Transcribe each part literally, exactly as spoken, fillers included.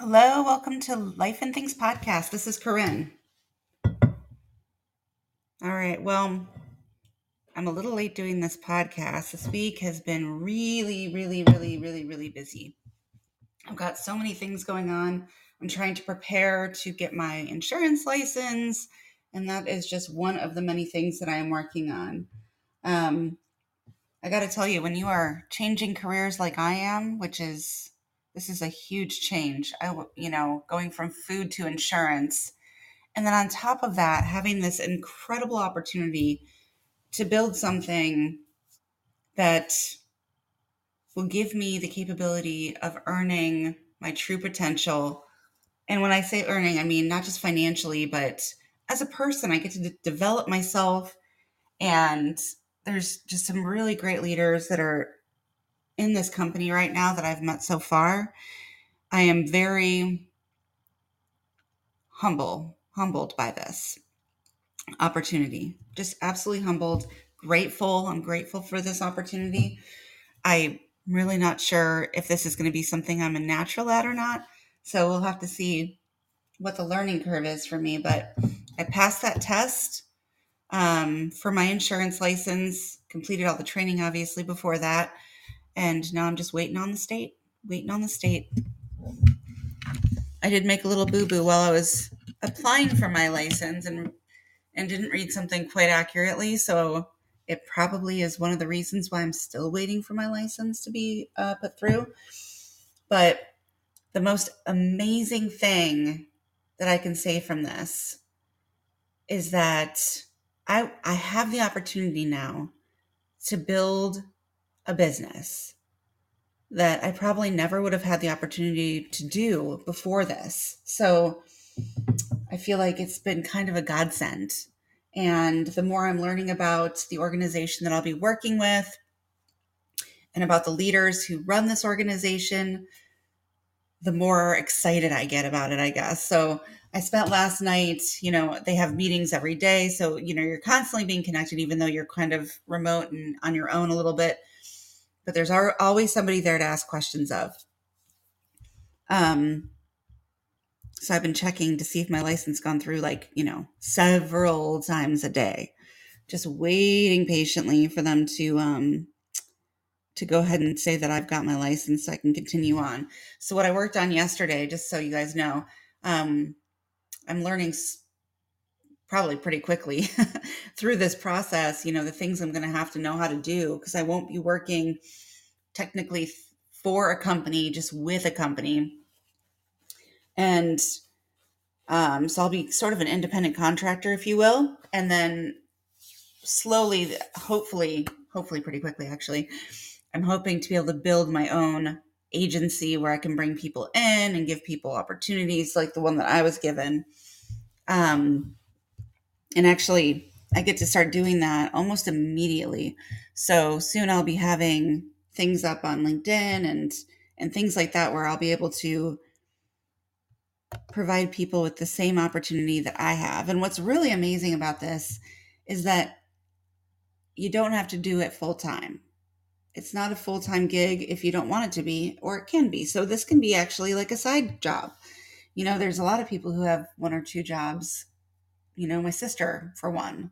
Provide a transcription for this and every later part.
Hello, welcome to Life and Things Podcast. This is Corinne. All right, well, I'm a little late doing this podcast. This week has been really, really, really, really, really busy. I've got so many things going on. I'm trying to prepare to get my insurance license, and that is just one of the many things that I am working on. Um, I got to tell you, when you are changing careers like I am, which is, this is a huge change, I, you know, going from food to insurance. And then on top of that, having this incredible opportunity to build something that will give me the capability of earning my true potential. And when I say earning, I mean not just financially, but as a person, I get to d- develop myself. And there's just some really great leaders that are in this company right now that I've met so far. I am very humble, humbled by this opportunity. Just absolutely humbled, grateful. I'm grateful for this opportunity. I'm really not sure if this is going to be something I'm a natural at or not. So we'll have to see what the learning curve is for me. But I passed that test um, for my insurance license, completed all the training, obviously, before that. And now I'm just waiting on the state, waiting on the state. I did make a little boo-boo while I was applying for my license and and didn't read something quite accurately. So it probably is one of the reasons why I'm still waiting for my license to be uh, put through. But the most amazing thing that I can say from this is that I I have the opportunity now to build a business that I probably never would have had the opportunity to do before this. So I feel like it's been kind of a godsend. And the more I'm learning about the organization that I'll be working with and about the leaders who run this organization, the more excited I get about it, I guess. So I spent last night, you know, they have meetings every day. So, you know, you're constantly being connected, even though you're kind of remote and on your own a little bit. But there's always somebody there to ask questions of. Um, so I've been checking to see if my license gone through, like, you know, several times a day, just waiting patiently for them to um, to go ahead and say that I've got my license so I can continue on. So what I worked on yesterday, just so you guys know, um, I'm learning s- probably pretty quickly through this process, you know, the things I'm going to have to know how to do, because I won't be working technically for a company, just with a company. And um, so I'll be sort of an independent contractor, if you will. And then slowly, hopefully, hopefully pretty quickly, actually, I'm hoping to be able to build my own agency where I can bring people in and give people opportunities like the one that I was given. Um, And actually, I get to start doing that almost immediately. So soon I'll be having things up on LinkedIn and and things like that, where I'll be able to provide people with the same opportunity that I have. And what's really amazing about this is that you don't have to do it full time. It's not a full-time gig if you don't want it to be, or it can be. So this can be actually like a side job. You know, there's a lot of people who have one or two jobs. You know, my sister, for one,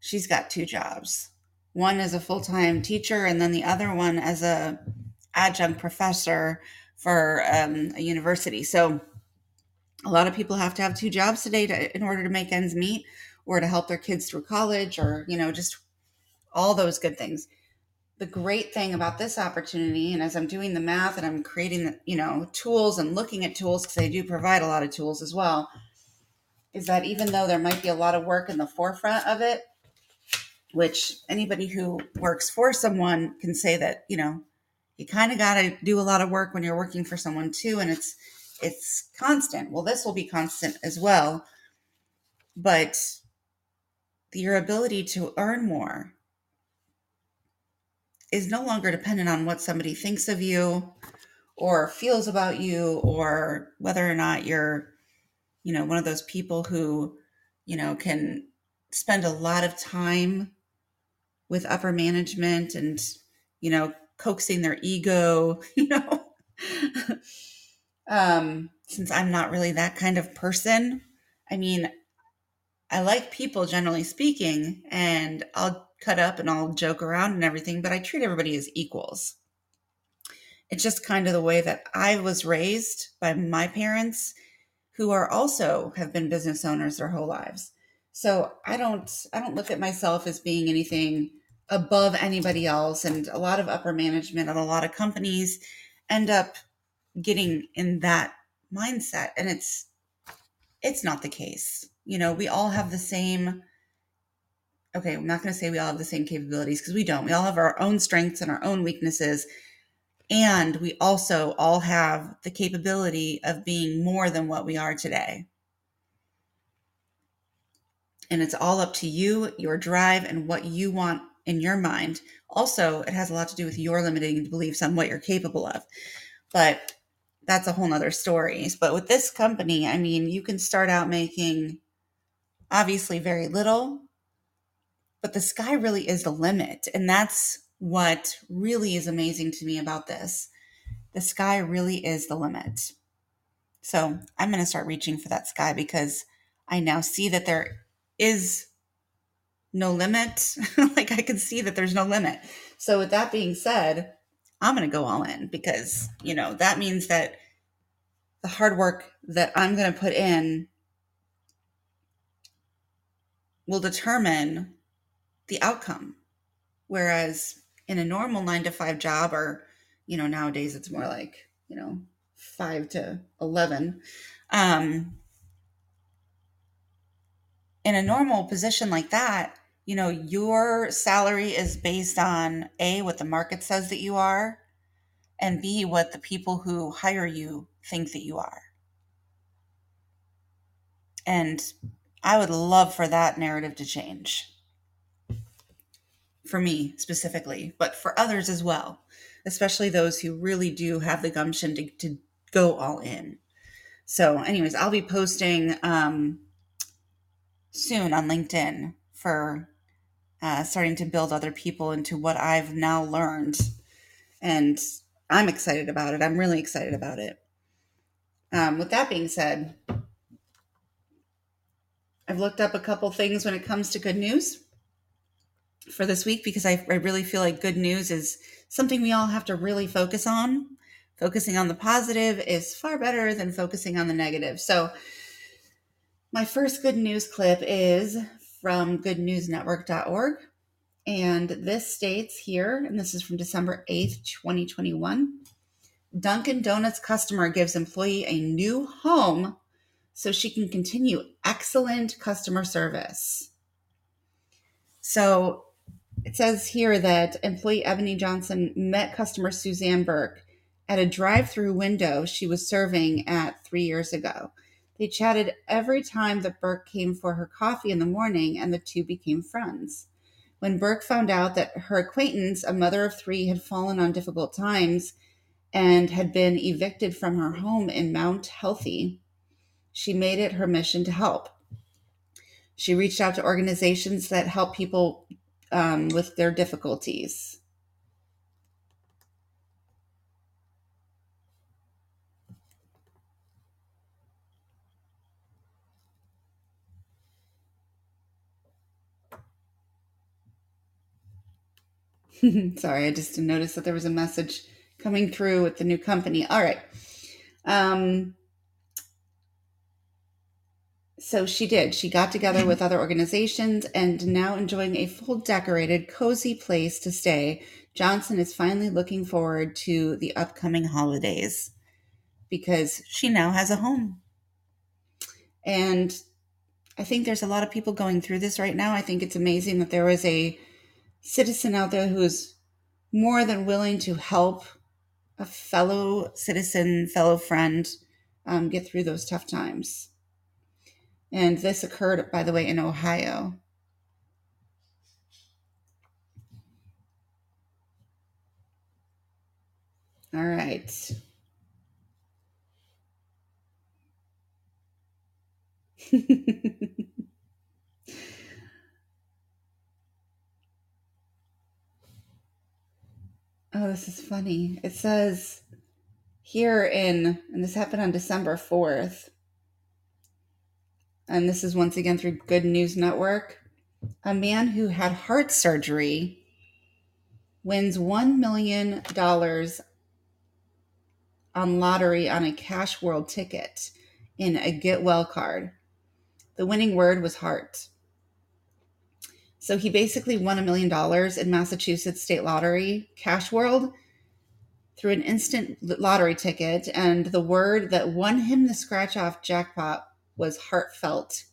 she's got two jobs. One is a full-time teacher, and then the other one as a adjunct professor for um, a university. So a lot of people have to have two jobs today to, in order to make ends meet, or to help their kids through college, or, you know, just all those good things. The great thing about this opportunity, and as I'm doing the math and I'm creating, the, you know, tools and looking at tools, because they do provide a lot of tools as well, is that even though there might be a lot of work in the forefront of it, which anybody who works for someone can say that, you know, you kind of got to do a lot of work when you're working for someone too, and it's it's constant. Well, this will be constant as well, but your ability to earn more is no longer dependent on what somebody thinks of you or feels about you, or whether or not you're, you know, one of those people who, you know, can spend a lot of time with upper management and, you know, coaxing their ego, you know. um, since I'm not really that kind of person. I mean, I like people, generally speaking, and I'll cut up and I'll joke around and everything, but I treat everybody as equals. It's just kind of the way that I was raised by my parents, who are also have been business owners their whole lives. So I don't, I don't look at myself as being anything above anybody else. And a lot of upper management at a lot of companies end up getting in that mindset. And it's, it's not the case. You know, we all have the same, okay, I'm not going to say we all have the same capabilities, because we don't. We all have our own strengths and our own weaknesses. And we also all have the capability of being more than what we are today. And it's all up to you, your drive, and what you want in your mind. Also, it has a lot to do with your limiting beliefs on what you're capable of. But that's a whole nother story. But with this company, I mean, you can start out making obviously very little, but the sky really is the limit. And that's what really is amazing to me about this. The sky really is the limit. So I'm going to start reaching for that sky, because I now see that there is no limit. Like, I can see that there's no limit. So with that being said, I'm going to go all in, because, you know, that means that the hard work that I'm going to put in will determine the outcome. Whereas in a normal nine to five job, or, you know, nowadays it's more like, you know, five to eleven. Um, in a normal position like that, you know, your salary is based on A, what the market says that you are, and B, what the people who hire you think that you are. And I would love for that narrative to change. For me specifically, but for others as well, especially those who really do have the gumption to, to go all in. So anyways, I'll be posting um, soon on LinkedIn for uh, starting to build other people into what I've now learned. And I'm excited about it. I'm really excited about it. Um, with that being said, I've looked up a couple things when it comes to good news for this week, because I, I really feel like good news is something we all have to really focus on. Focusing on the positive is far better than focusing on the negative. So my first good news clip is from good news network dot org. And this states here, and this is from December eighth, twenty twenty-one, Dunkin' Donuts customer gives employee a new home so she can continue excellent customer service. So it says here that employee Ebony Johnson met customer Suzanne Burke at a drive-through window she was serving at three years ago. They chatted every time that Burke came for her coffee in the morning, and the two became friends. When Burke found out that her acquaintance, a mother of three, had fallen on difficult times and had been evicted from her home in Mount Healthy, she made it her mission to help. She reached out to organizations that help people um, with their difficulties. Sorry, I just didn't notice that there was a message coming through with the new company. All right. Um, so she did. She got together with other organizations, and now enjoying a full decorated, cozy place to stay, Johnson is finally looking forward to the upcoming holidays because she now has a home. And I think there's a lot of people going through this right now. I think it's amazing that there was a citizen out there who is more than willing to help a fellow citizen, fellow friend, um, get through those tough times. And this occurred, by the way, in Ohio. All right. Oh, this is funny. It says here in, and this happened on December fourth, and this is once again through Good News Network, a man who had heart surgery wins one million dollars on lottery on a Cash World ticket in a get well card. The winning word was heart. So he basically won a million dollars in Massachusetts State Lottery, Cash World, through an instant lottery ticket. And the word that won him the scratch off jackpot was heartfelt,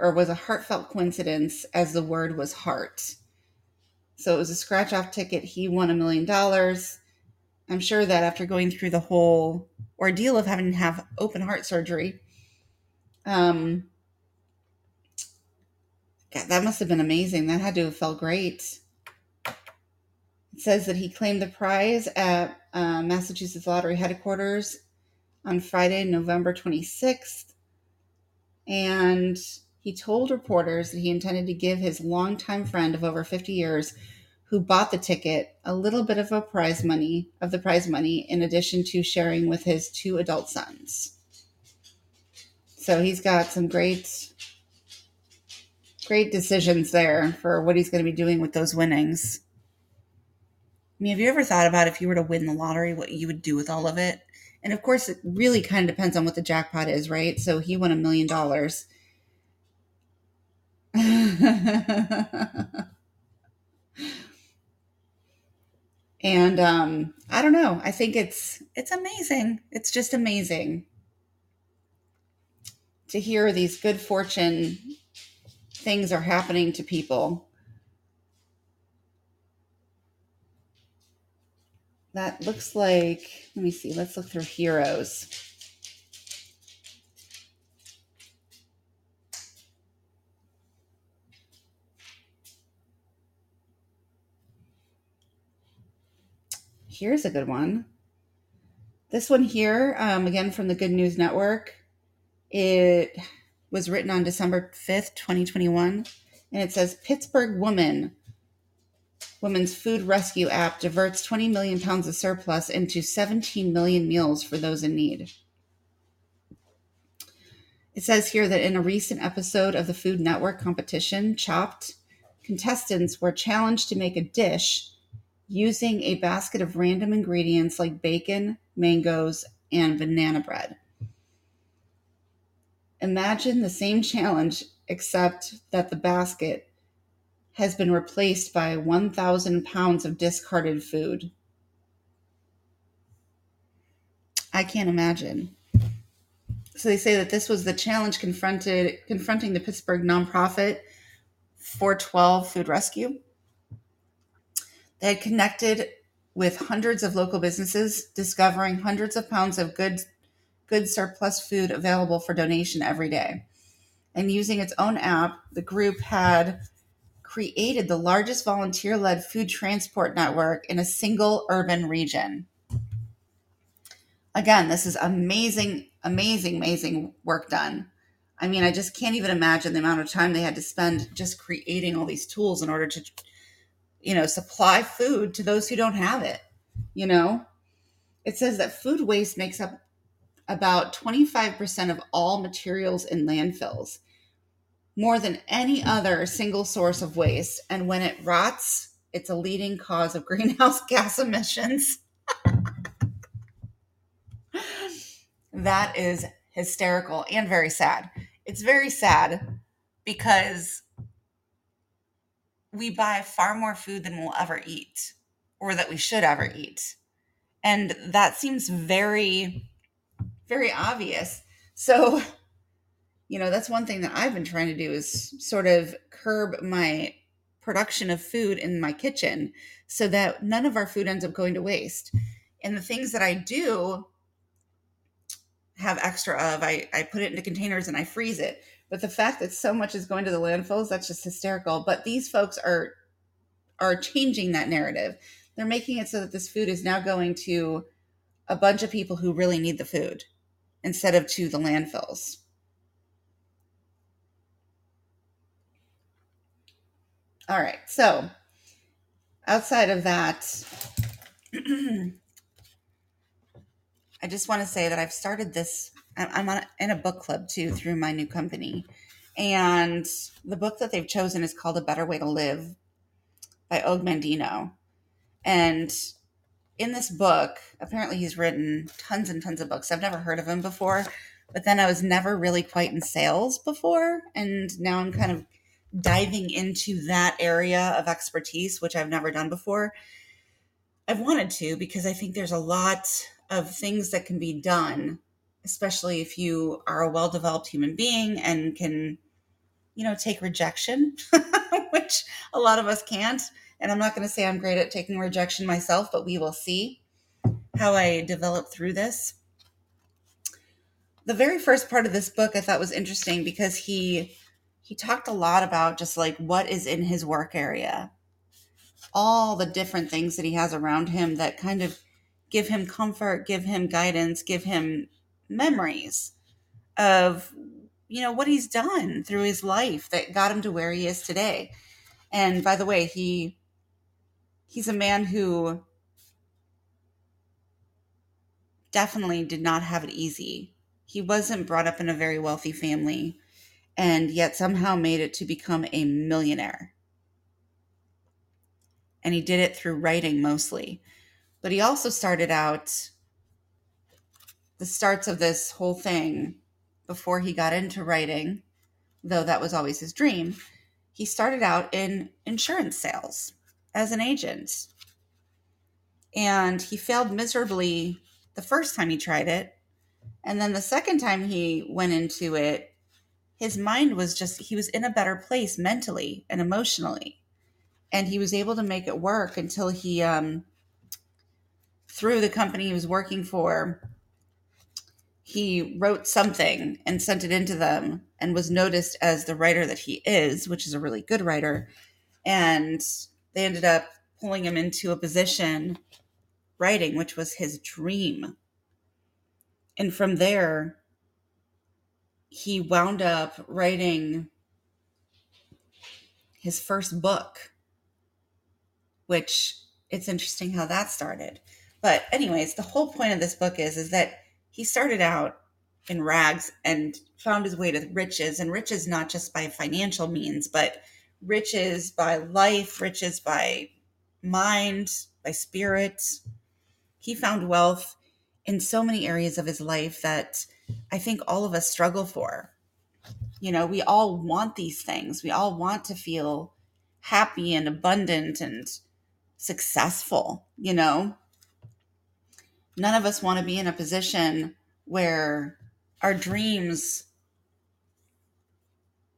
or was a heartfelt coincidence, as the word was heart. So it was a scratch off ticket. He won a million dollars. I'm sure that after going through the whole ordeal of having to have open heart surgery, um, God, that must have been amazing. That had to have felt great. It says that he claimed the prize at uh, Massachusetts Lottery headquarters on Friday, November twenty-sixth. And he told reporters that he intended to give his longtime friend of over fifty years who bought the ticket a little bit of a prize money of the prize money, in addition to sharing with his two adult sons. So he's got some great, great decisions there for what he's going to be doing with those winnings. I mean, have you ever thought about, if you were to win the lottery, what you would do with all of it? And of course, it really kind of depends on what the jackpot is, right? So he won a million dollars. And um, I don't know. I think it's it's amazing. It's just amazing to hear these good fortune things are happening to people. That looks like, let me see, let's look through heroes. Here's a good one. This one here, um, again from the Good News Network. It was written on December fifth, twenty twenty-one. And it says, Pittsburgh woman, Women's Food Rescue app diverts twenty million pounds of surplus into seventeen million meals for those in need. It says here that in a recent episode of the Food Network competition, Chopped, contestants were challenged to make a dish using a basket of random ingredients like bacon, mangoes, and banana bread. Imagine the same challenge, except that the basket has been replaced by one thousand pounds of discarded food. I can't imagine. So they say that this was the challenge confronted confronting the Pittsburgh nonprofit four twelve Food Rescue. They had connected with hundreds of local businesses, discovering hundreds of pounds of good, good surplus food available for donation every day. And using its own app, the group had created the largest volunteer-led food transport network in a single urban region. Again, this is amazing, amazing, amazing work done. I mean, I just can't even imagine the amount of time they had to spend just creating all these tools in order to, you know, supply food to those who don't have it. You know, it says that food waste makes up about twenty-five percent of all materials in landfills, more than any other single source of waste. And when it rots, it's a leading cause of greenhouse gas emissions. That is hysterical and very sad. It's very sad because we buy far more food than we'll ever eat, or that we should ever eat. And that seems very, very obvious. So, you know, that's one thing that I've been trying to do, is sort of curb my production of food in my kitchen so that none of our food ends up going to waste. And the things that I do have extra of, I, I put it into containers and I freeze it. But the fact that so much is going to the landfills, that's just hysterical. But these folks are are changing that narrative. They're making it so that this food is now going to a bunch of people who really need the food instead of to the landfills. All right, so outside of that, I just want to say that I've started this. I'm on, in a book club too through my new company, and the book that they've chosen is called A Better Way to Live by Og Mandino. And in this book, apparently he's written tons and tons of books. I've never heard of him before, but then I was never really quite in sales before. And now I'm kind of diving into that area of expertise, which I've never done before. I've wanted to, because I think there's a lot of things that can be done, especially if you are a well-developed human being and can, you know, take rejection, which a lot of us can't. And I'm not going to say I'm great at taking rejection myself, but we will see how I develop through this. The very first part of this book I thought was interesting, because he he talked a lot about just like what is in his work area, all the different things that he has around him that kind of give him comfort, give him guidance, give him memories of, you know, what he's done through his life that got him to where he is today. And by the way, he he's a man who definitely did not have it easy. He wasn't brought up in a very wealthy family, and yet somehow made it to become a millionaire. And he did it through writing mostly. But he also started out, the starts of this whole thing, before he got into writing, though that was always his dream, he started out in insurance sales as an agent. And he failed miserably the first time he tried it. And then the second time he went into it, his mind was just, he was in a better place mentally and emotionally. And he was able to make it work until he, um, through the company he was working for, he wrote something and sent it into them and was noticed as the writer that he is, which is a really good writer. And they ended up pulling him into a position writing, which was his dream. And from there, he wound up writing his first book, which it's interesting how that started. But anyways, the whole point of this book is, is that he started out in rags and found his way to riches, and riches not just by financial means, but riches by life, riches by mind, by spirit. He found wealth in so many areas of his life that I think all of us struggle for. You know, we all want these things. We all want to feel happy and abundant and successful, you know. None of us want to be in a position where our dreams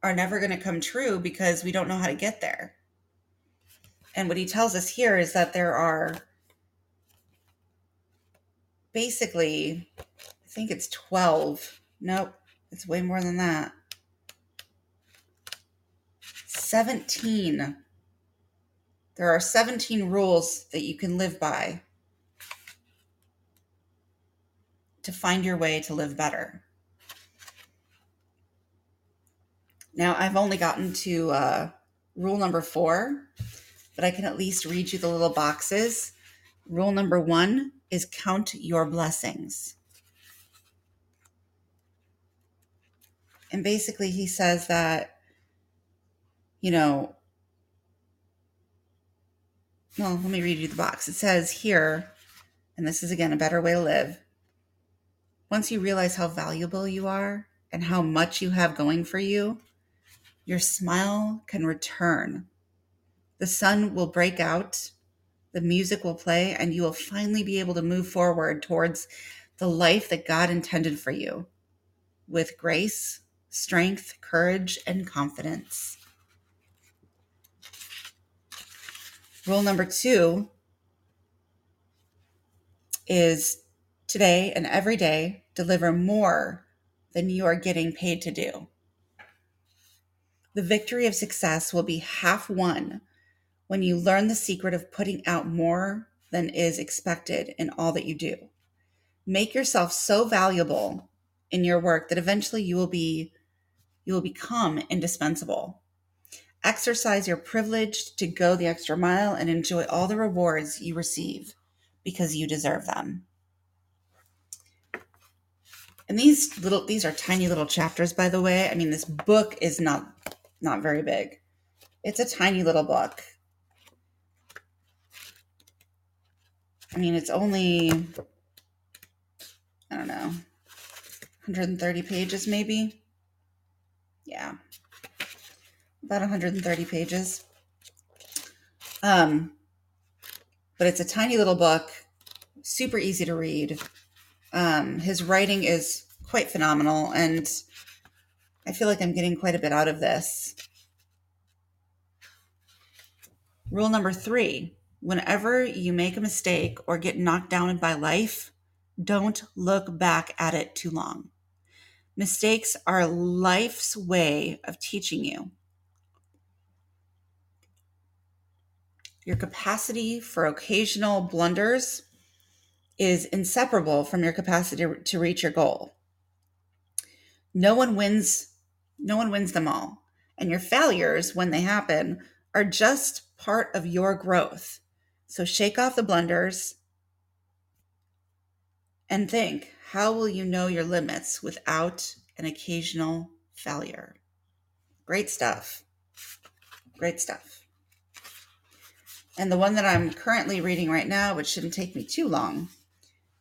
are never going to come true because we don't know how to get there. And what he tells us here is that there are basically, I think it's twelve. Nope, it's way more than that. seventeen. There are seventeen rules that you can live by to find your way to live better. Now, I've only gotten to uh, rule number four, but I can at least read you the little boxes. Rule number one is count your blessings. And basically he says that, you know, well, let me read you the box. It says here, and this is again, A Better Way to Live. Once you realize how valuable you are and how much you have going for you, your smile can return. The sun will break out, the music will play, and you will finally be able to move forward towards the life that God intended for you with grace, strength, courage, and confidence. Rule number two is today and every day, deliver more than you are getting paid to do. The victory of success will be half won when you learn the secret of putting out more than is expected in all that you do. Make yourself so valuable in your work that eventually you will be, you will become indispensable. Exercise your privilege to go the extra mile and enjoy all the rewards you receive. because you deserve them. And these little, these are tiny little chapters, by the way. I mean, this book is not, not very big. It's a tiny little book. I mean, it's only, I don't know, one hundred thirty pages maybe. Yeah, about one hundred thirty pages. Um, but it's a tiny little book, super easy to read. Um, his writing is quite phenomenal, and I feel like I'm getting quite a bit out of this. Rule number three, whenever you make a mistake or get knocked down by life, don't look back at it too long. Mistakes are life's way of teaching you. Your capacity for occasional blunders is inseparable from your capacity to reach your goal. No one wins, no one wins them all. And your failures, when they happen, are just part of your growth. So shake off the blunders and think, how will you know your limits without an occasional failure? Great stuff. Great stuff. And the one that I'm currently reading right now, which shouldn't take me too long,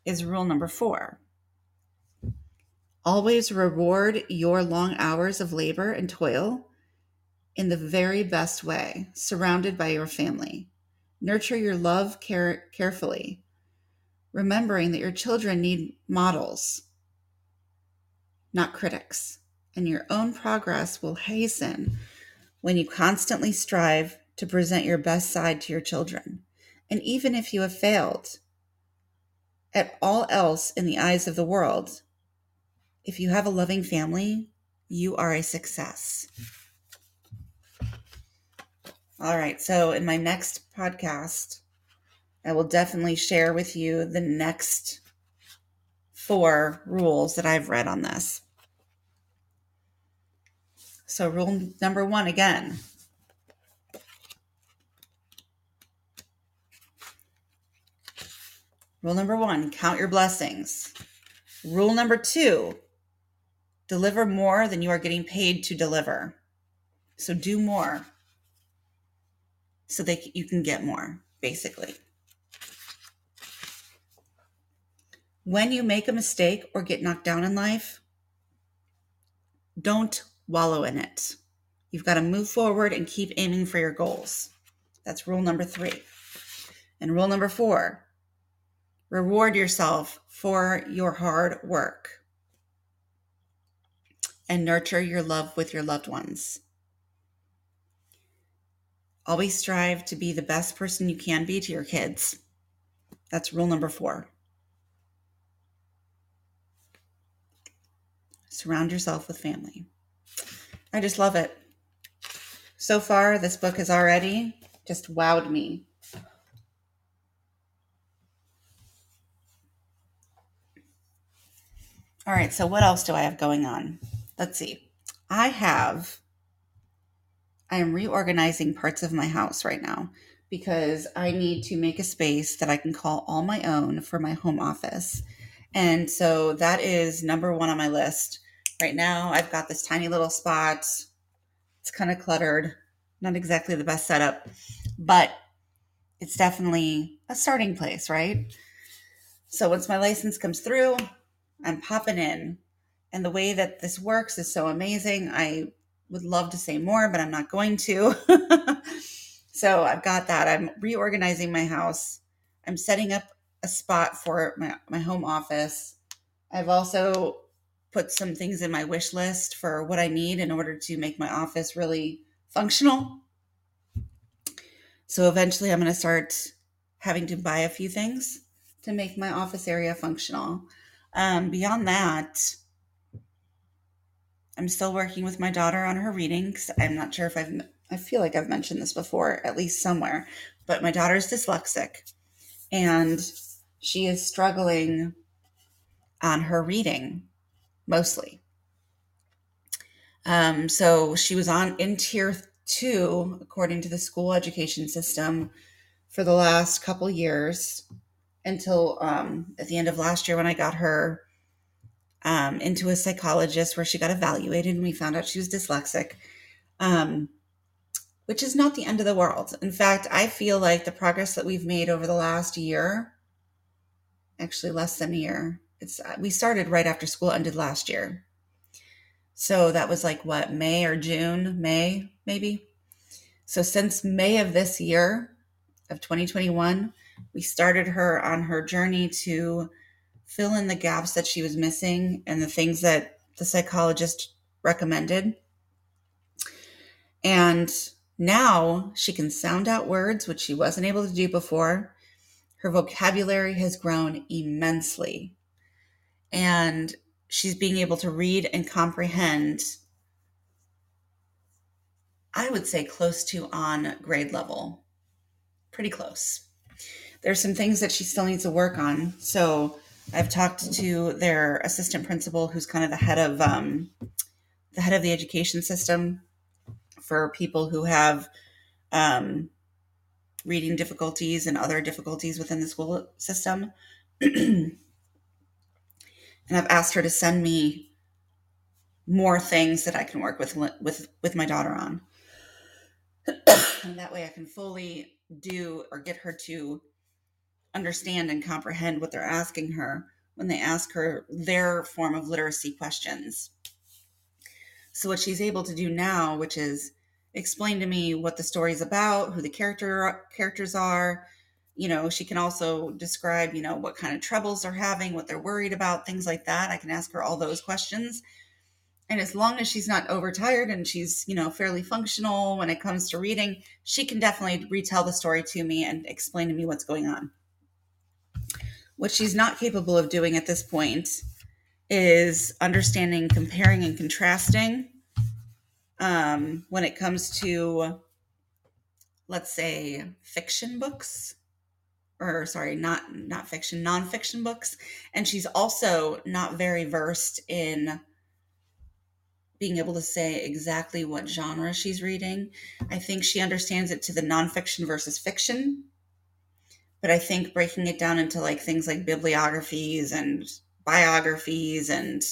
is rule number four. Always reward your long hours of labor and toil in the very best way, surrounded by your family. Nurture your love care- carefully, remembering that your children need models, not critics, and your own progress will hasten when you constantly strive to present your best side to your children. And even if you have failed at all else in the eyes of the world, if you have a loving family, you are a success. All right, so in my next podcast, I will definitely share with you the next four rules that I've read on this. So rule number one again. Rule number one, count your blessings. Rule number two, deliver more than you are getting paid to deliver. So do more so that you can get more, basically. When you make a mistake or get knocked down in life, don't wallow in it. You've got to move forward and keep aiming for your goals. That's rule number three. And rule number four, reward yourself for your hard work and nurture your love with your loved ones. Always strive to be the best person you can be to your kids. That's rule number four. Surround yourself with family. I just love it. So far, this book has already just wowed me. All right, so what else do I have going on? Let's see. I have, I am reorganizing parts of my house right now because I need to make a space that I can call all my own for my home office. And so that is number one on my list. Right now, I've got this tiny little spot. It's kind of cluttered, not exactly the best setup, but it's definitely a starting place, right? So once my license comes through, I'm popping in, and the way that this works is so amazing. I would love to say more, but I'm not going to. So I've got that. I'm reorganizing my house. I'm setting up a spot for my, my home office. I've also put some things in my wish list for what I need in order to make my office really functional. So eventually I'm going to start having to buy a few things to make my office area functional. Um, beyond that, I'm still working with my daughter on her readings. I'm not sure if I've, I feel like I've mentioned this before, at least somewhere, but my daughter's dyslexic and she is struggling on her reading mostly. Um, so she was on in tier two, according to the school education system, for the last couple years. until um, at the end of last year when I got her um, into a psychologist where she got evaluated and we found out she was dyslexic, um, which is not the end of the world. In fact, I feel like the progress that we've made over the last year, actually less than a year, it's we started right after school ended last year. So that was like what, May or June, May maybe. So since May of this year of twenty twenty-one, we started her on her journey to fill in the gaps that she was missing and the things that the psychologist recommended. And now she can sound out words, which she wasn't able to do before. Her vocabulary has grown immensely. And she's being able to read and comprehend, I would say close to on grade level, pretty close. There's some things that she still needs to work on. So I've talked to their assistant principal, who's kind of the head of um, the head of the education system for people who have um, reading difficulties and other difficulties within the school system. And I've asked her to send me more things that I can work with with, with my daughter on. And that way I can fully do or get her to understand and comprehend what they're asking her when they ask her their form of literacy questions. So what she's able to do now, which is explain to me what the story's about, who the character characters are. You know, she can also describe, you know, what kind of troubles they're having, what they're worried about, things like that. I can ask her all those questions. And as long as she's not overtired and she's, you know, fairly functional when it comes to reading, she can definitely retell the story to me and explain to me what's going on. What she's not capable of doing at this point is understanding, comparing, and contrasting um, when it comes to, let's say, fiction books. Or sorry, not not fiction, nonfiction books. And she's also not very versed in being able to say exactly what genre she's reading. I think she understands it to the nonfiction versus fiction. But I think breaking it down into like things like bibliographies and biographies and,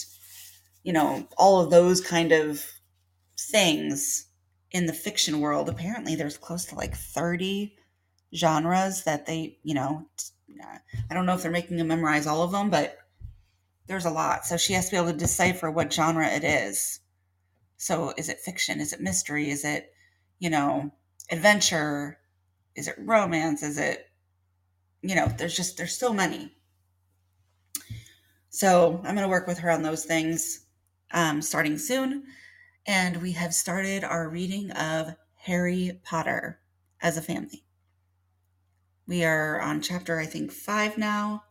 you know, all of those kind of things in the fiction world, apparently there's close to like thirty genres that they, you know, I don't know if they're making them memorize all of them, but there's a lot. So she has to be able to decipher what genre it is. So is it fiction? Is it mystery? Is it, you know, adventure? Is it romance? Is it, you know, there's just, there's so many. So I'm going to work with her on those things um, starting soon. And we have started our reading of Harry Potter as a family. We are on chapter, I think, five now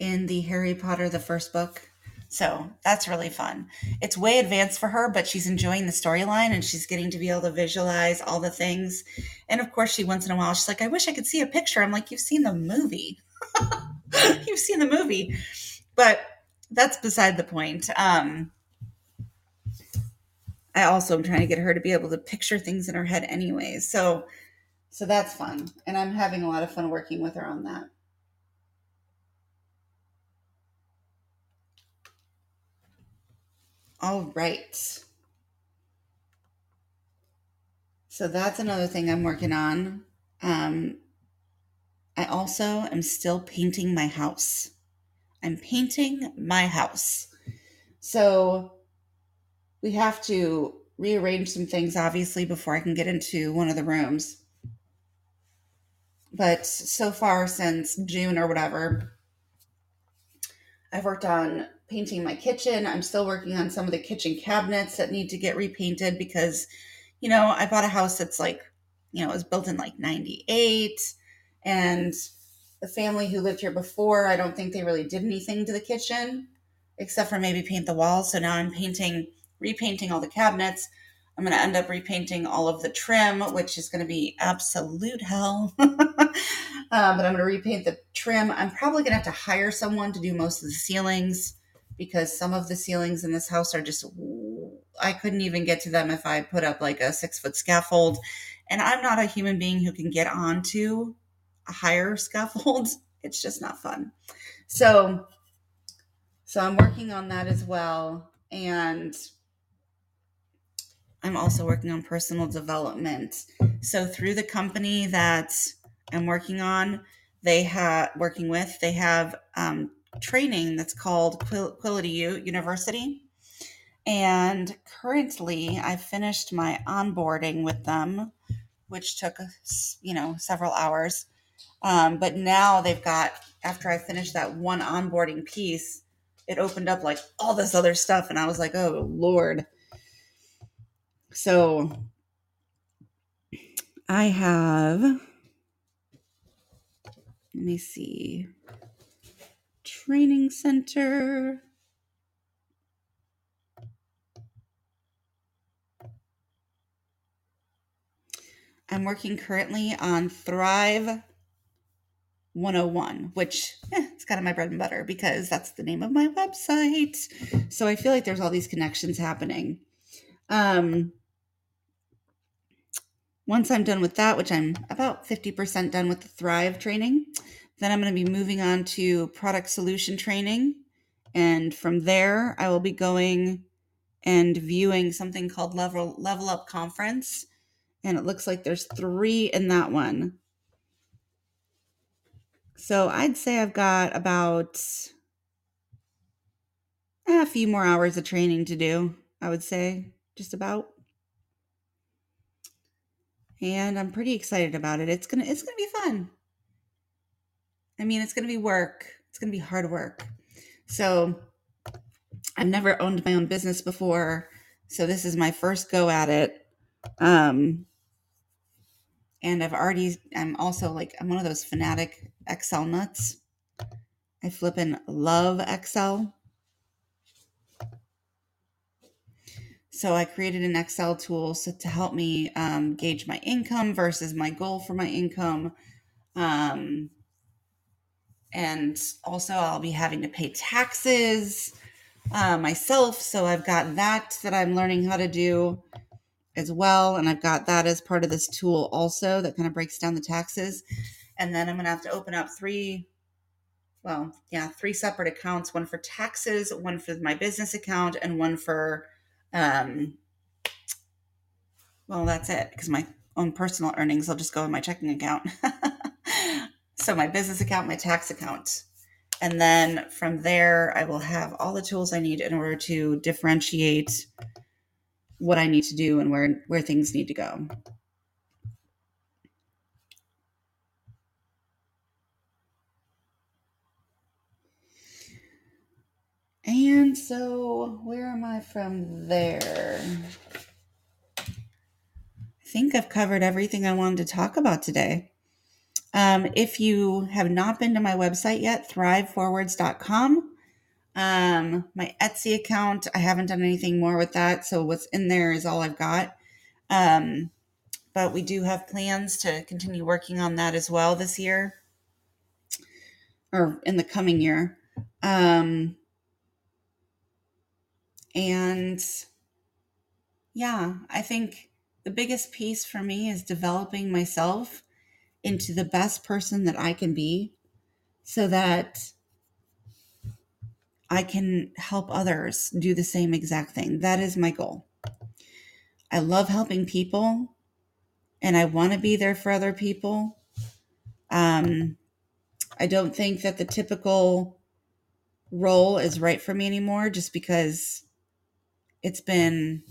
in the Harry Potter, the first book. So that's really fun. It's way advanced for her, but she's enjoying the storyline and she's getting to be able to visualize all the things. And of course, she once in a while, she's like, I wish I could see a picture. I'm like, you've seen the movie. You've seen the movie. But that's beside the point. Um, I also am trying to get her to be able to picture things in her head anyway. So So that's fun. And I'm having a lot of fun working with her on that. All right. So that's another thing I'm working on. Um, I also am still painting my house. I'm painting my house. So we have to rearrange some things, obviously, before I can get into one of the rooms. But so far since June or whatever, I've worked on painting my kitchen. I'm still working on some of the kitchen cabinets that need to get repainted because, you know, I bought a house that's like, you know, it was built in like ninety-eight. And the family who lived here before, I don't think they really did anything to the kitchen except for maybe paint the walls. So now I'm painting, repainting all the cabinets. I'm going to end up repainting all of the trim, which is going to be absolute hell. uh, but I'm going to repaint the trim. I'm probably going to have to hire someone to do most of the ceilings because some of the ceilings in this house are just, I couldn't even get to them if I put up like a six foot scaffold. And I'm not a human being who can get onto a higher scaffold it's just not fun. So, so I'm working on that as well. And I'm also working on personal development. So through the company that I'm working on, they have working with, they have um, training that's called Quality University. And currently I finished my onboarding with them, which took, you know, several hours. Um, but now they've got, after I finished that one onboarding piece, it opened up like all this other stuff. And I was like, oh Lord. So I have, let me see, training center. I'm working currently on Thrive one oh one, which eh, it's kind of my bread and butter because that's the name of my website. So I feel like there's all these connections happening. Um, Once I'm done with that, which I'm about fifty percent done with the Thrive training, then I'm going to be moving on to product solution training. And from there, I will be going and viewing something called Level, Level Up Conference. And it looks like there's three in that one. So I'd say I've got about a few more hours of training to do, I would say, just about. And I'm pretty excited about it. It's gonna, it's gonna be fun. I mean, it's gonna be work. It's gonna be hard work. So I've never owned my own business before. So this is my first go at it. Um, and I've already, I'm also like, I'm one of those fanatic Excel nuts. I flippin' love Excel. So I created an Excel tool so to help me um, gauge my income versus my goal for my income. Um, and also I'll be having to pay taxes uh, myself. So I've got that that I'm learning how to do as well. And I've got that as part of this tool also that kind of breaks down the taxes. And then I'm going to have to open up three, well, yeah, three separate accounts, one for taxes, one for my business account, and one for Um, well, that's it because my own personal earnings, I'll just go in my checking account. So my business account, my tax account. And then from there, I will have all the tools I need in order to differentiate what I need to do and where, where things need to go. And so where am I from there? I think I've covered everything I wanted to talk about today. Um, if you have not been to my website yet, thrive forwards dot com. Um, my Etsy account, I haven't done anything more with that. So what's in there is all I've got. Um, but we do have plans to continue working on that as well this year or in the coming year. Um, And yeah, I think the biggest piece for me is developing myself into the best person that I can be so that I can help others do the same exact thing. That is my goal. I love helping people and I want to be there for other people. Um, I don't think that the typical role is right for me anymore just because it's been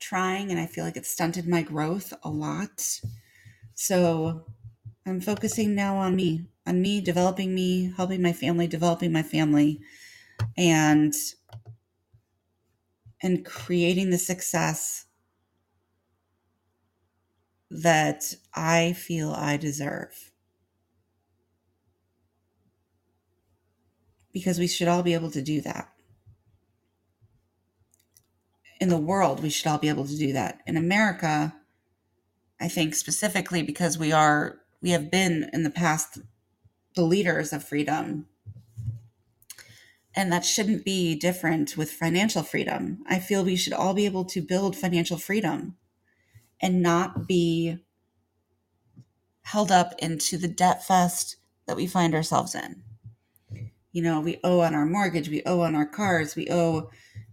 trying and I feel like it's stunted my growth a lot. So I'm focusing now on me, on me, developing me, helping my family, developing my family, and, and creating the success that I feel I deserve. Because we should all be able to do that. In the world, we should all be able to do that. In America, I think specifically because we are, we have been in the past the leaders of freedom. And that shouldn't be different with financial freedom. I feel we should all be able to build financial freedom and not be held up into the debt fest that we find ourselves in. You know, we owe on our mortgage, we owe on our cars, we owe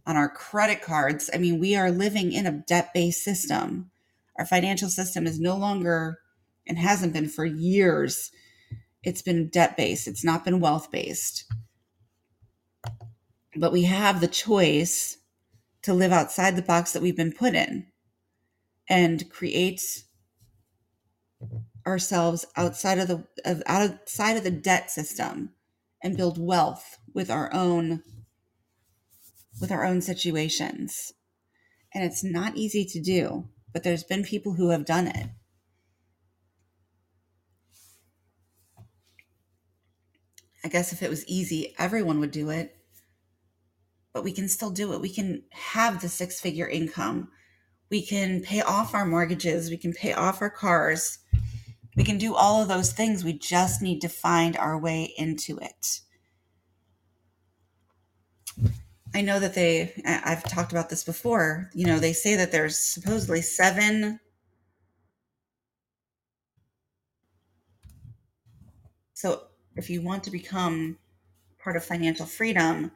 on our credit cards. I mean, we are living in a debt-based system. Our financial system is no longer, and hasn't been for years, it's been debt-based. It's not been wealth-based. But we have the choice to live outside the box that we've been put in and create ourselves outside of the of, outside of the debt system and build wealth with our own with our own situations. And it's not easy to do, but there's been people who have done it. I guess if it was easy, everyone would do it, but we can still do it. We can have the six-figure income. We can pay off our mortgages. We can pay off our cars. We can do all of those things. We just need to find our way into it. I know that they, I've talked about this before, you know, they say that there's supposedly seven So if you want to become part of financial freedom,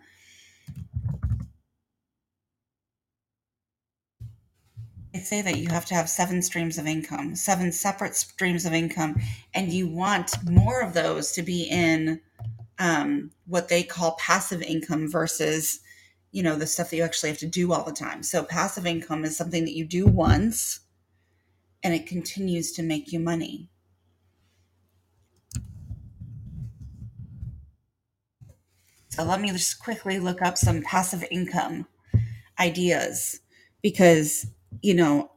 they say that you have to have seven streams of income, seven separate streams of income, and you want more of those to be in um, what they call passive income versus, you know, the stuff that you actually have to do all the time. So passive income is something that you do once and it continues to make you money. So let me just quickly look up some passive income ideas because, you know,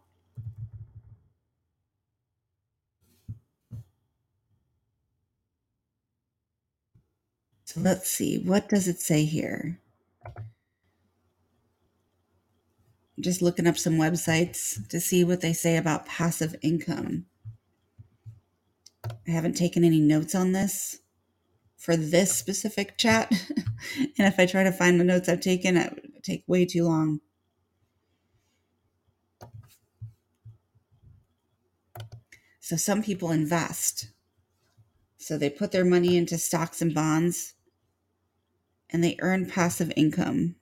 so let's see, what does it say here? I'm just looking up some websites to see what they say about passive income. I haven't taken any notes on this for this specific chat. And if I try to find the notes I've taken, it would take way too long. So some people invest. So they put their money into stocks and bonds and they earn passive income.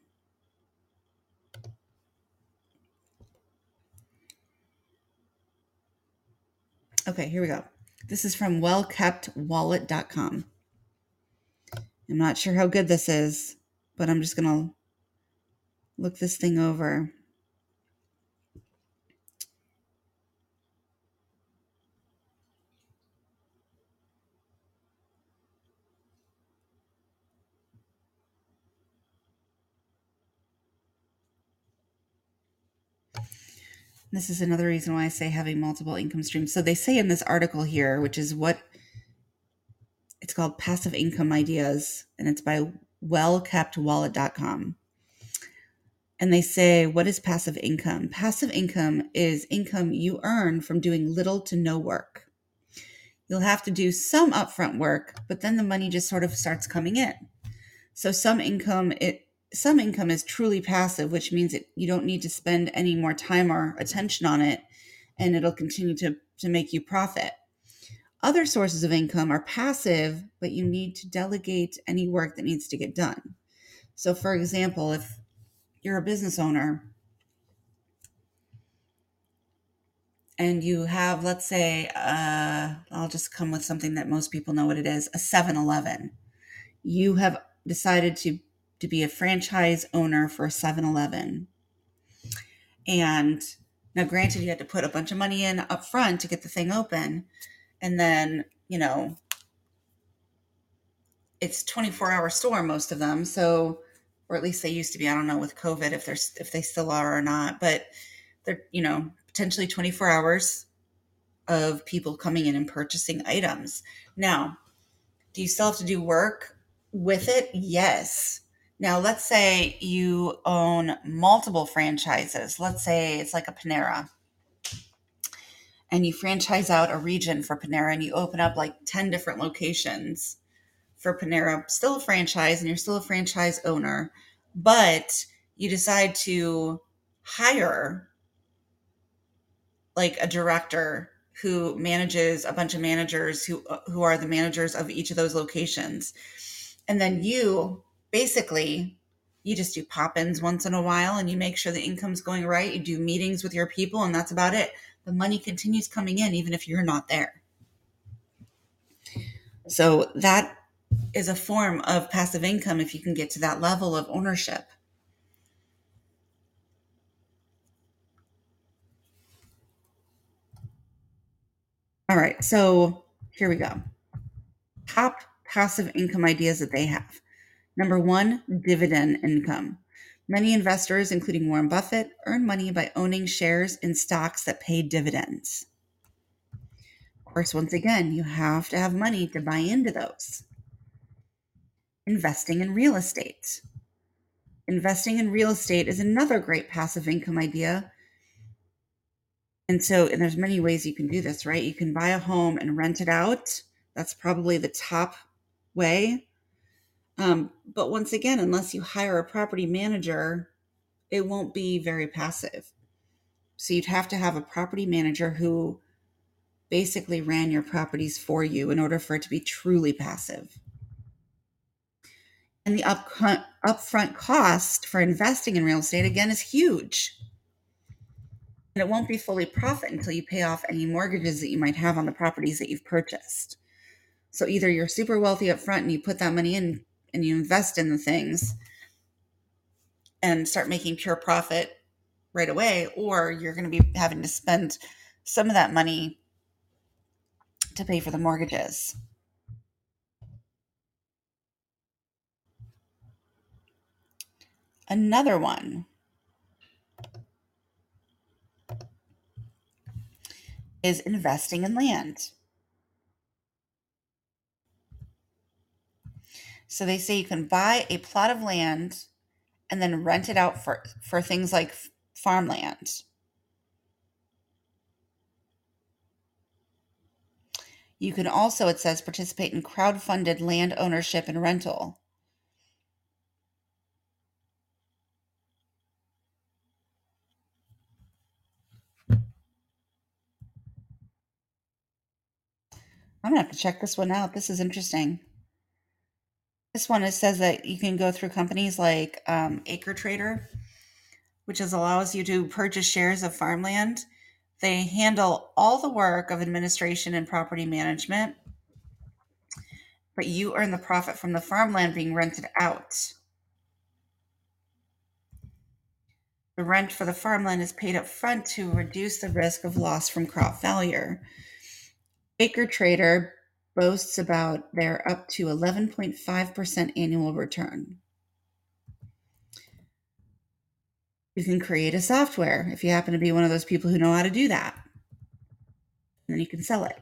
Okay, here we go. This is from well kept wallet dot com. I'm not sure how good this is, but I'm just going to look this thing over. This is another reason why I say having multiple income streams. So they say in this article here, which is what it's called, Passive Income Ideas, and it's by well kept wallet dot com. And they say, what is passive income? Passive income is income you earn from doing little to no work. You'll have to do some upfront work, but then the money just sort of starts coming in. So some income, it Some income is truly passive, which means that you don't need to spend any more time or attention on it, and it'll continue to, to make you profit. Other sources of income are passive, but you need to delegate any work that needs to get done. So for example, if you're a business owner and you have, let's say, uh, I'll just come with something that most people know what it is, a seven eleven. You have decided to to be a franchise owner for a seven eleven. And now granted, you had to put a bunch of money in up front to get the thing open. And then, you know, it's twenty-four hour store, most of them. So, or at least they used to be, I don't know with COVID if there's, if they still are or not, but they're, you know, potentially twenty-four hours of people coming in and purchasing items. Now, do you still have to do work with it? Yes. Now, let's say you own multiple franchises. Let's say it's like a Panera and you franchise out a region for Panera and you open up like ten different locations for Panera, still a franchise and you're still a franchise owner, but you decide to hire like a director who manages a bunch of managers who who are the managers of each of those locations. And then you basically, you just do pop-ins once in a while and you make sure the income's going right. You do meetings with your people and that's about it. The money continues coming in even if you're not there. So that is a form of passive income if you can get to that level of ownership. All right, so here we go. Top passive income ideas that they have. Number one, dividend income. Many investors, including Warren Buffett, earn money by owning shares in stocks that pay dividends. Of course, once again, you have to have money to buy into those. Investing in real estate. Investing in real estate is another great passive income idea. And so, and there's many ways you can do this, right? You can buy a home and rent it out. That's probably the top way. Um, but once again, unless you hire a property manager, it won't be very passive. So you'd have to have a property manager who basically ran your properties for you in order for it to be truly passive. And the up, upfront cost for investing in real estate, again, is huge. And it won't be fully profit until you pay off any mortgages that you might have on the properties that you've purchased. So either you're super wealthy up front and you put that money in and you invest in the things and start making pure profit right away, or you're going to be having to spend some of that money to pay for the mortgages. Another one is investing in land. So they say you can buy a plot of land and then rent it out for, for things like farmland. You can also, it says, participate in crowdfunded land ownership and rental. I'm gonna have to check this one out. This is interesting. This one, it says that you can go through companies like um, AcreTrader, which is, allows you to purchase shares of farmland. They handle all the work of administration and property management, but you earn the profit from the farmland being rented out. The rent for the farmland is paid up front to reduce the risk of loss from crop failure. AcreTrader boasts about their up to eleven point five percent annual return. You can create a software if you happen to be one of those people who know how to do that. And then you can sell it.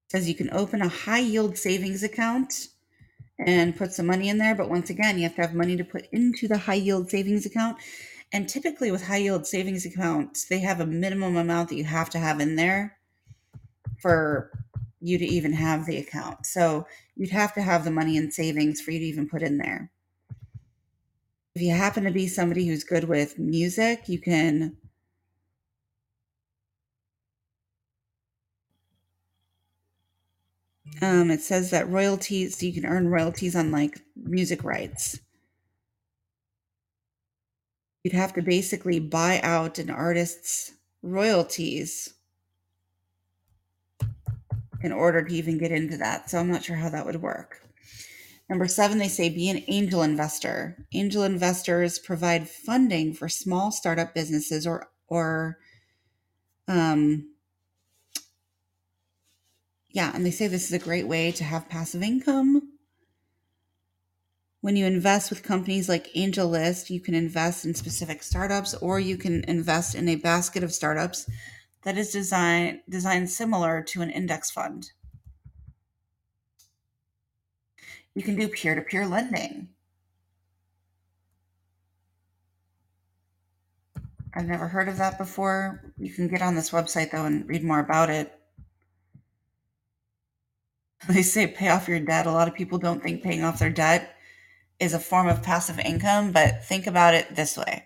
It says you can open a high yield savings account and put some money in there. But once again, you have to have money to put into the high yield savings account. And typically with high yield savings accounts, they have a minimum amount that you have to have in there for you to even have the account. So you'd have to have the money in savings for you to even put in there. If you happen to be somebody who's good with music, you can Um, it says that royalties, you can earn royalties on like music rights. You'd have to basically buy out an artist's royalties in order to even get into that. So I'm not sure how that would work. Number seven, they say be an angel investor. Angel investors provide funding for small startup businesses or, or, um, Yeah, and they say this is a great way to have passive income. When you invest with companies like AngelList, you can invest in specific startups, or you can invest in a basket of startups that is designed designed similar to an index fund. You can do peer-to-peer lending. I've never heard of that before. You can get on this website, though, and read more about it. They say pay off your debt. A lot of people don't think paying off their debt is a form of passive income, but think about it this way.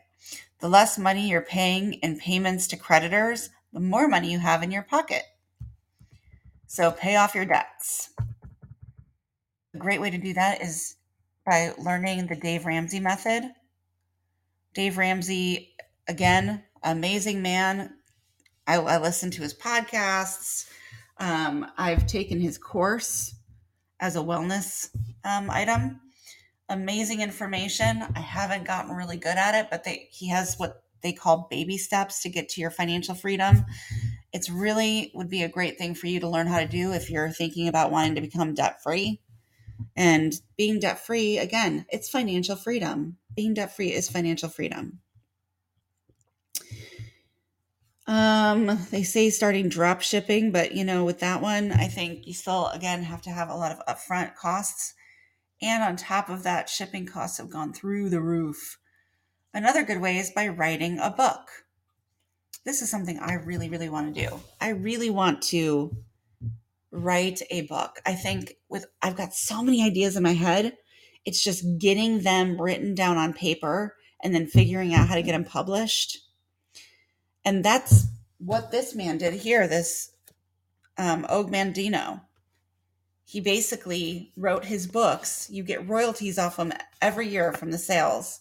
The less money you're paying in payments to creditors, the more money you have in your pocket. So pay off your debts. A great way to do that is by learning the Dave Ramsey method. Dave Ramsey, again, amazing man. I, I listen to his podcasts. Um, I've taken his course as a wellness um, item. Amazing information. I haven't gotten really good at it, but they, he has what they call baby steps to get to your financial freedom. It's really would be a great thing for you to learn how to do if you're thinking about wanting to become debt-free. And being debt-free, again, it's financial freedom. Being debt-free is financial freedom. Um, they say starting drop shipping, but you know, with that one, I think you still, again, have to have a lot of upfront costs. And on top of that, shipping costs have gone through the roof. Another good way is by writing a book. This is something I really, really want to do. I really want to write a book. I think with I've got so many ideas in my head. It's just getting them written down on paper and then figuring out how to get them published. And that's what this man did here, this um, Og Mandino. He basically wrote his books. You get royalties off them every year from the sales.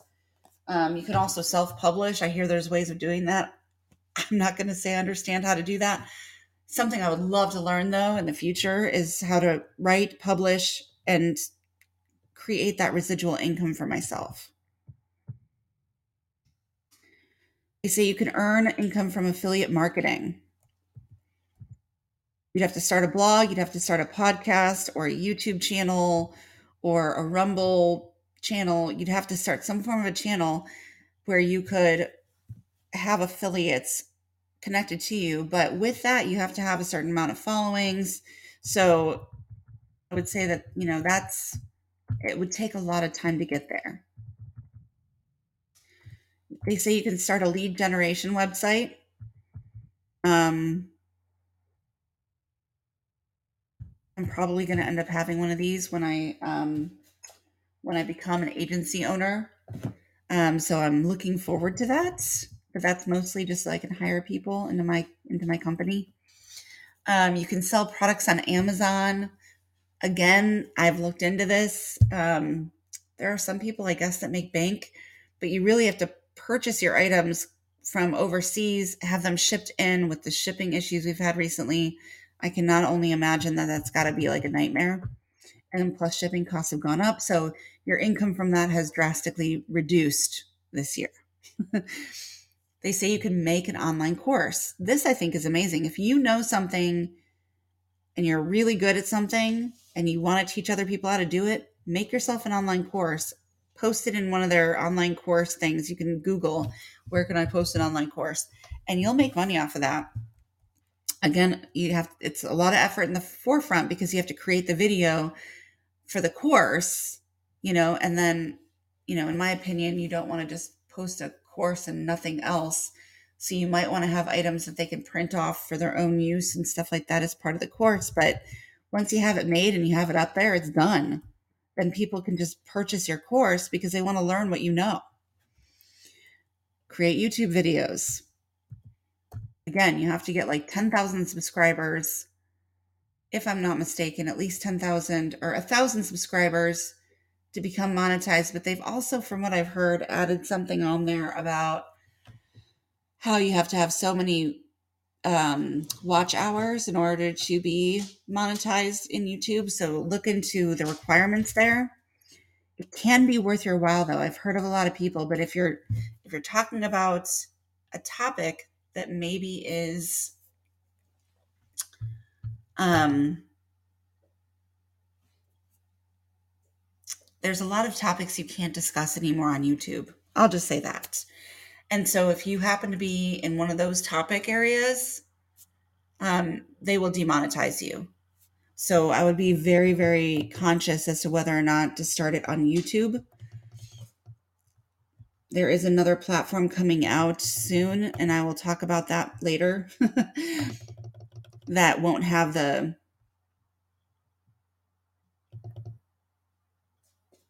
Um, you can also self-publish. I hear there's ways of doing that. I'm not going to say I understand how to do that. Something I would love to learn, though, in the future is how to write, publish, and create that residual income for myself. They say you can earn income from affiliate marketing. You'd have to start a blog, you'd have to start a podcast or a YouTube channel or a Rumble channel. You'd have to start some form of a channel where you could have affiliates connected to you. But with that, you have to have a certain amount of followings. So I would say that, you know, that's, it would take a lot of time to get there. They say you can start a lead generation website. Um, I'm probably going to end up having one of these when I um, when I become an agency owner. Um, so I'm looking forward to that. But that's mostly just so I can hire people into my into my company. Um, you can sell products on Amazon. Again, I've looked into this. Um, there are some people, I guess, that make bank, but you really have to purchase your items from overseas, have them shipped in with the shipping issues we've had recently. I can not only imagine that that's got to be like a nightmare, and plus shipping costs have gone up. So your income from that has drastically reduced this year. They say you can make an online course. This I think is amazing. If you know something and you're really good at something and you want to teach other people how to do it, make yourself an online course, post it in one of their online course things. You can Google, where can I post an online course? And you'll make money off of that. Again, you have, it's a lot of effort in the forefront because you have to create the video for the course, you know, and then, you know, in my opinion, you don't want to just post a course and nothing else. So you might want to have items that they can print off for their own use and stuff like that as part of the course. But once you have it made and you have it up there, it's done. Then people can just purchase your course because they want to learn what you know. Create YouTube videos. Again, you have to get like ten thousand subscribers, if I'm not mistaken, at least ten thousand or one thousand subscribers to become monetized. But they've also, from what I've heard, added something on there about how you have to have so many um, watch hours in order to be monetized in YouTube. So look into the requirements there. It can be worth your while, though. I've heard of a lot of people, but if you're if you're talking about a topic that maybe is um there's a lot of topics you can't discuss anymore on YouTube. I'll just say that. And so if you happen to be in one of those topic areas, um, they will demonetize you. So I would be very, very conscious as to whether or not to start it on YouTube. There is another platform coming out soon, and I will talk about that later, that won't have the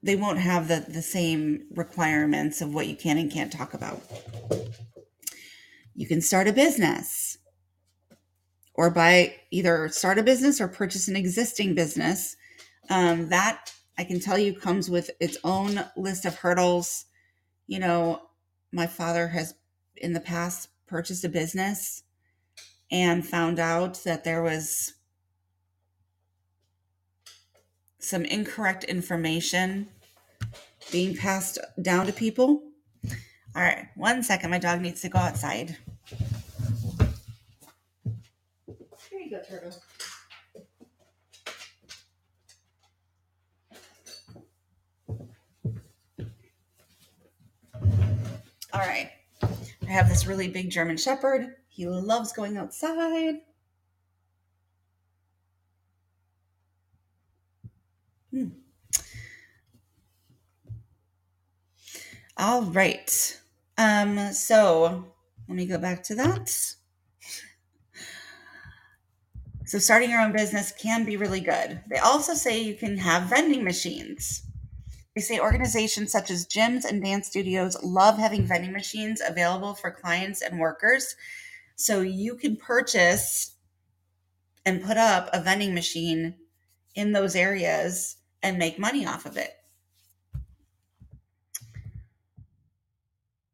they won't have the, the same requirements of what you can and can't talk about. You can start a business or buy, either start a business or purchase an existing business. Um, that I can tell you comes with its own list of hurdles. You know, my father has in the past purchased a business and found out that there was some incorrect information being passed down to people. All right, one second. My dog needs to go outside. Here you go, Turtle. All right. I have this really big German Shepherd. He loves going outside. Hmm. All right. Um, so let me go back to that. So starting your own business can be really good. They also say you can have vending machines. They say organizations such as gyms and dance studios love having vending machines available for clients and workers. So you can purchase and put up a vending machine in those areas and make money off of it.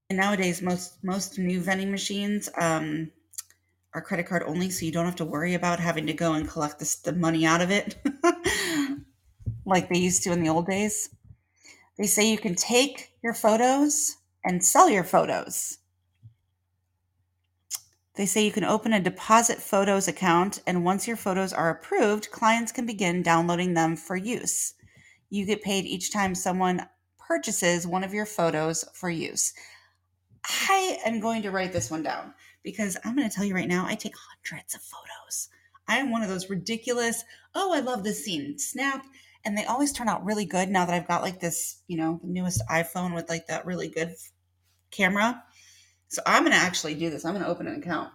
And nowadays, most most new vending machines um, are credit card only, so you don't have to worry about having to go and collect the, the money out of it like they used to in the old days. They say you can take your photos and sell your photos. They say you can open a Deposit Photos account, and once your photos are approved, clients can begin downloading them for use. You get paid each time someone purchases one of your photos for use. I am going to write this one down because I'm going to tell you right now, I take hundreds of photos. I am one of those ridiculous, oh, I love this scene, snap. And they always turn out really good now that I've got like this, you know, the newest iPhone with like that really good camera. So I'm going to actually do this. I'm going to open an account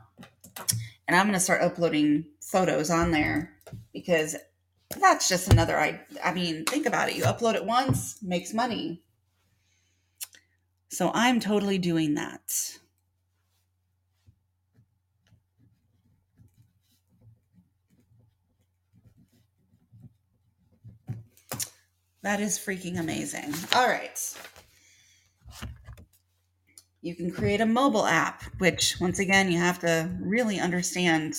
and I'm going to start uploading photos on there because that's just another, I, I mean, think about it. You upload it once, makes money. So I'm totally doing that. That is freaking amazing. All right. You can create a mobile app, which once again, you have to really understand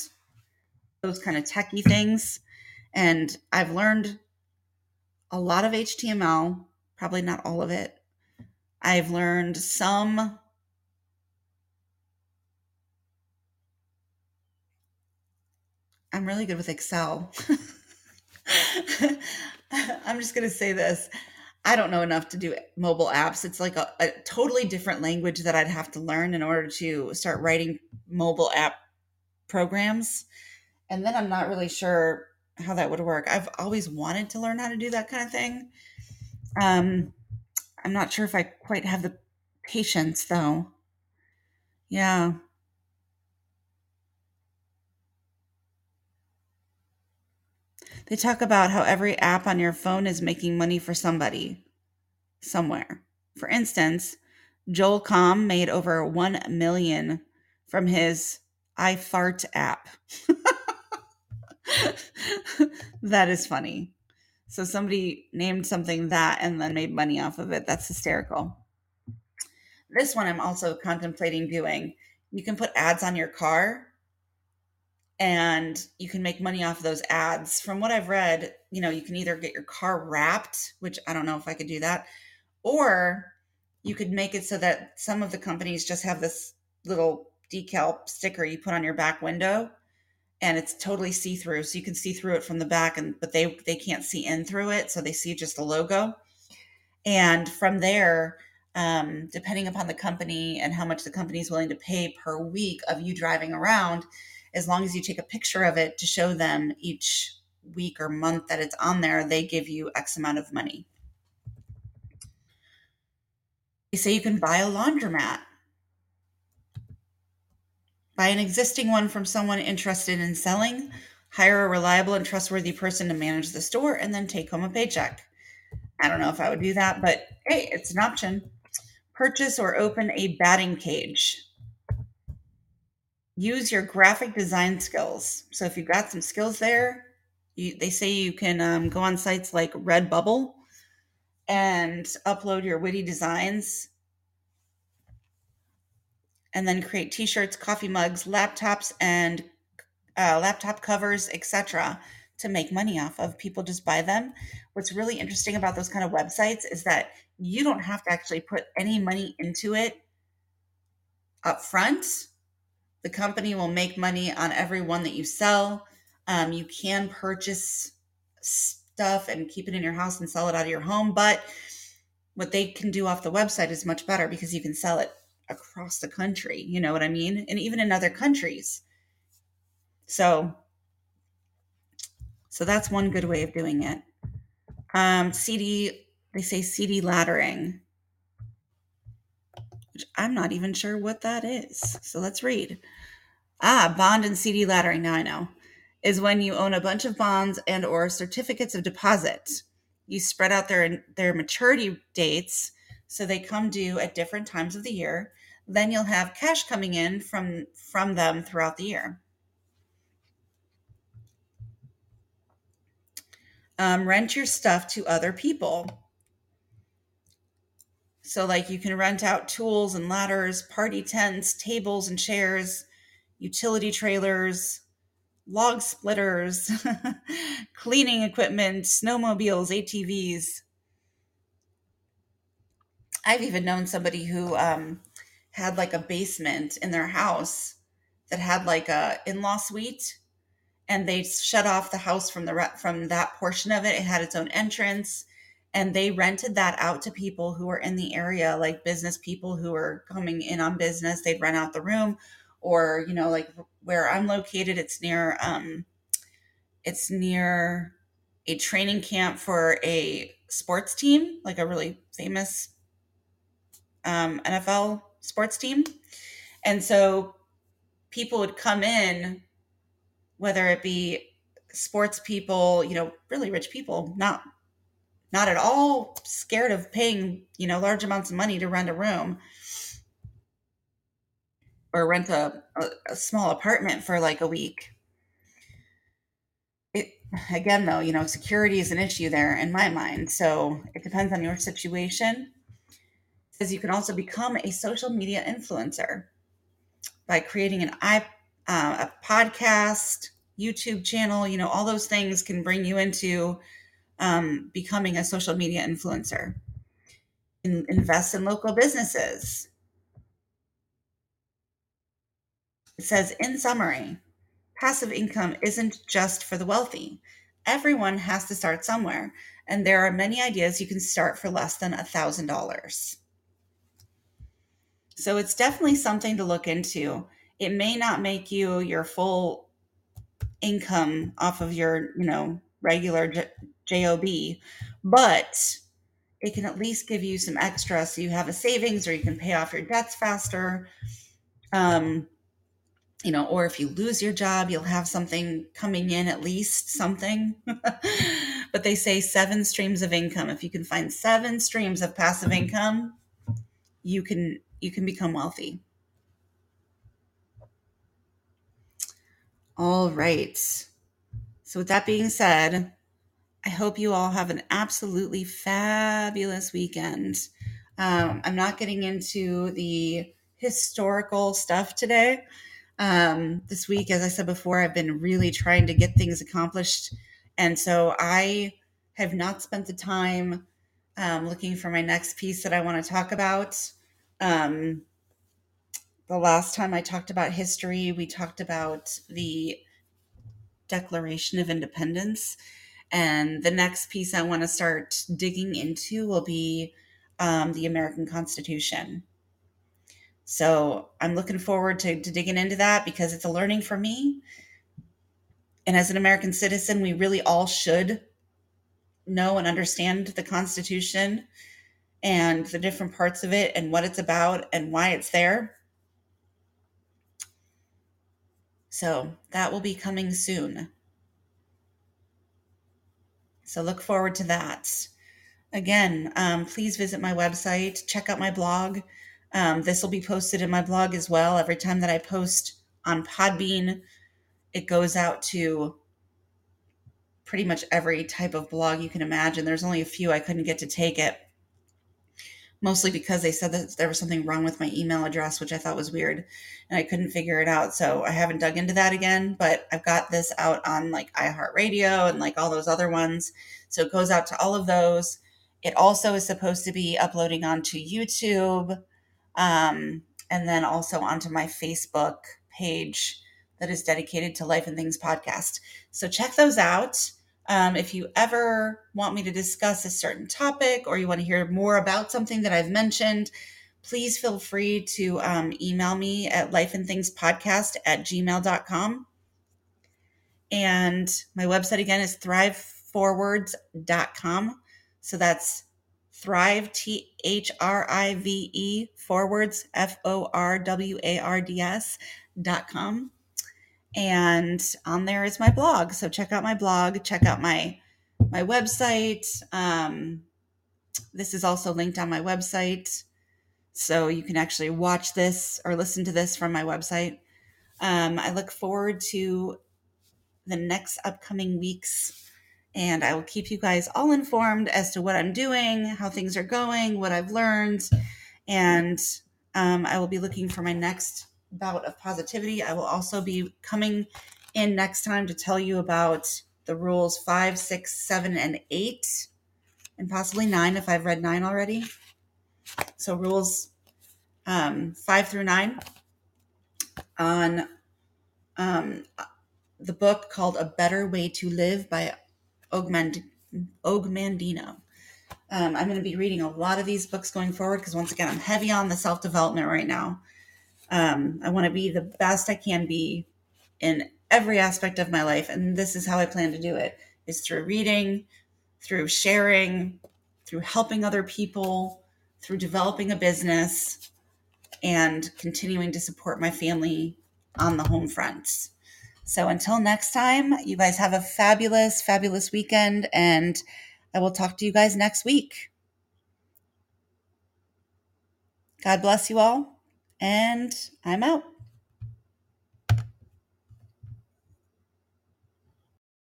those kind of techie things. And I've learned a lot of H T M L, probably not all of it. I've learned some I'm really good with Excel. I'm just going to say this. I don't know enough to do mobile apps. It's like a, a totally different language that I'd have to learn in order to start writing mobile app programs. And then I'm not really sure how that would work. I've always wanted to learn how to do that kind of thing. Um, I'm not sure if I quite have the patience though. Yeah. They talk about how every app on your phone is making money for somebody, somewhere. For instance, Joel Comm made over one million dollars from his iFart app. That is funny. So somebody named something that and then made money off of it. That's hysterical. This one I'm also contemplating doing. You can put ads on your car. And you can make money off of those ads. From what I've read, you know, you can either get your car wrapped, which I don't know if I could do that, or you could make it so that some of the companies just have this little decal sticker you put on your back window and it's totally see-through. So you can see through it from the back, and but they, they can't see in through it. So they see just the logo. And from there, um, depending upon the company and how much the company is willing to pay per week of you driving around, as long as you take a picture of it to show them each week or month that it's on there, they give you X amount of money. They say you can buy a laundromat. Buy an existing one from someone interested in selling, hire a reliable and trustworthy person to manage the store, and then take home a paycheck. I don't know if I would do that, but hey, it's an option. Purchase or open a batting cage. Use your graphic design skills. So if you've got some skills there, you, they say you can um, go on sites like Redbubble and upload your witty designs. And then create t-shirts, coffee mugs, laptops, and uh, laptop covers, et cetera, to make money off of. People just buy them. What's really interesting about those kind of websites is that you don't have to actually put any money into it up front. The company will make money on every one that you sell. Um, you can purchase stuff and keep it in your house and sell it out of your home. But what they can do off the website is much better because you can sell it across the country. You know what I mean? And even in other countries. So, so that's one good way of doing it. Um, C D, they say C D laddering, which I'm not even sure what that is. So let's read. Ah, bond and C D laddering. Now I know. Is when you own a bunch of bonds and or certificates of deposit. You spread out their, their maturity dates so they come due at different times of the year. Then you'll have cash coming in from, from them throughout the year. Um, rent your stuff to other people. So like you can rent out tools and ladders, party tents, tables and chairs, utility trailers, log splitters, cleaning equipment, snowmobiles, A T Vs. I've even known somebody who um, had like a basement in their house that had like a in-law suite, and they shut off the house from the re- from that portion of it. It had its own entrance, and they rented that out to people who were in the area, like business people who were coming in on business. They'd rent out the room. Or, you know, like where I'm located, it's near, um, it's near a training camp for a sports team, like a really famous um, N F L sports team. And so people would come in, whether it be sports people, you know, really rich people, not, not at all scared of paying, you know, large amounts of money to rent a room. Or rent a, a, a small apartment for like a week. It, again, though, you know, security is an issue there in my mind. So it depends on your situation. It says you can also become a social media influencer by creating an i uh, a podcast, YouTube channel. You know, all those things can bring you into um, becoming a social media influencer. In, invest in local businesses. It says, in summary, passive income isn't just for the wealthy. Everyone has to start somewhere, and there are many ideas you can start for less than one thousand dollars. So it's definitely something to look into. It may not make you your full income off of your, you know, regular job, but it can at least give you some extra so you have a savings or you can pay off your debts faster. Um, You know, or if you lose your job, you'll have something coming in, at least something. But they say seven streams of income. If you can find seven streams of passive income, you can you can become wealthy. All right. So with that being said, I hope you all have an absolutely fabulous weekend. Um, I'm not getting into the historical stuff today. Um, this week, as I said before, I've been really trying to get things accomplished. And so I have not spent the time um, looking for my next piece that I want to talk about. Um, the last time I talked about history, we talked about the Declaration of Independence. And the next piece I want to start digging into will be um, the American Constitution. So I'm looking forward to, to digging into that because it's a learning for me. And as an American citizen, we really all should know and understand the Constitution and the different parts of it and what it's about and why it's there. So that will be coming soon. So look forward to that. again, um, please visit my website, check out my blog. Um, this will be posted in my blog as well. Every time that I post on Podbean, it goes out to pretty much every type of blog you can imagine. There's only a few I couldn't get to take it, mostly because they said that there was something wrong with my email address, which I thought was weird, and I couldn't figure it out. So I haven't dug into that again, but I've got this out on like iHeartRadio and like all those other ones. So it goes out to all of those. It also is supposed to be uploading onto YouTube, um, and then also onto my Facebook page that is dedicated to Life and Things podcast. So check those out. Um, if you ever want me to discuss a certain topic or you want to hear more about something that I've mentioned, please feel free to um, email me at lifeandthingspodcast at gmail dot com. And my website again is thrive forwards dot com. So that's Thrive, T H R I V E, forwards, F O R W A R D S dot com. And on there is my blog. So check out my blog, check out my, my website. Um, this is also linked on my website. So you can actually watch this or listen to this from my website. Um, I look forward to the next upcoming weeks, and I will keep you guys all informed as to what I'm doing, how things are going, what I've learned. And um, I will be looking for my next bout of positivity. I will also be coming in next time to tell you about the rules five, six, seven, and eight, and possibly nine if I've read nine already. So rules um, five through nine on um, the book called A Better Way to Live by Og Mand- Og Mandino. Um, I'm going to be reading a lot of these books going forward because once again, I'm heavy on the self-development right now. Um, I want to be the best I can be in every aspect of my life. And this is how I plan to do it, is through reading, through sharing, through helping other people, through developing a business, and continuing to support my family on the home front. So until next time, you guys have a fabulous, fabulous weekend, and I will talk to you guys next week. God bless you all. And I'm out.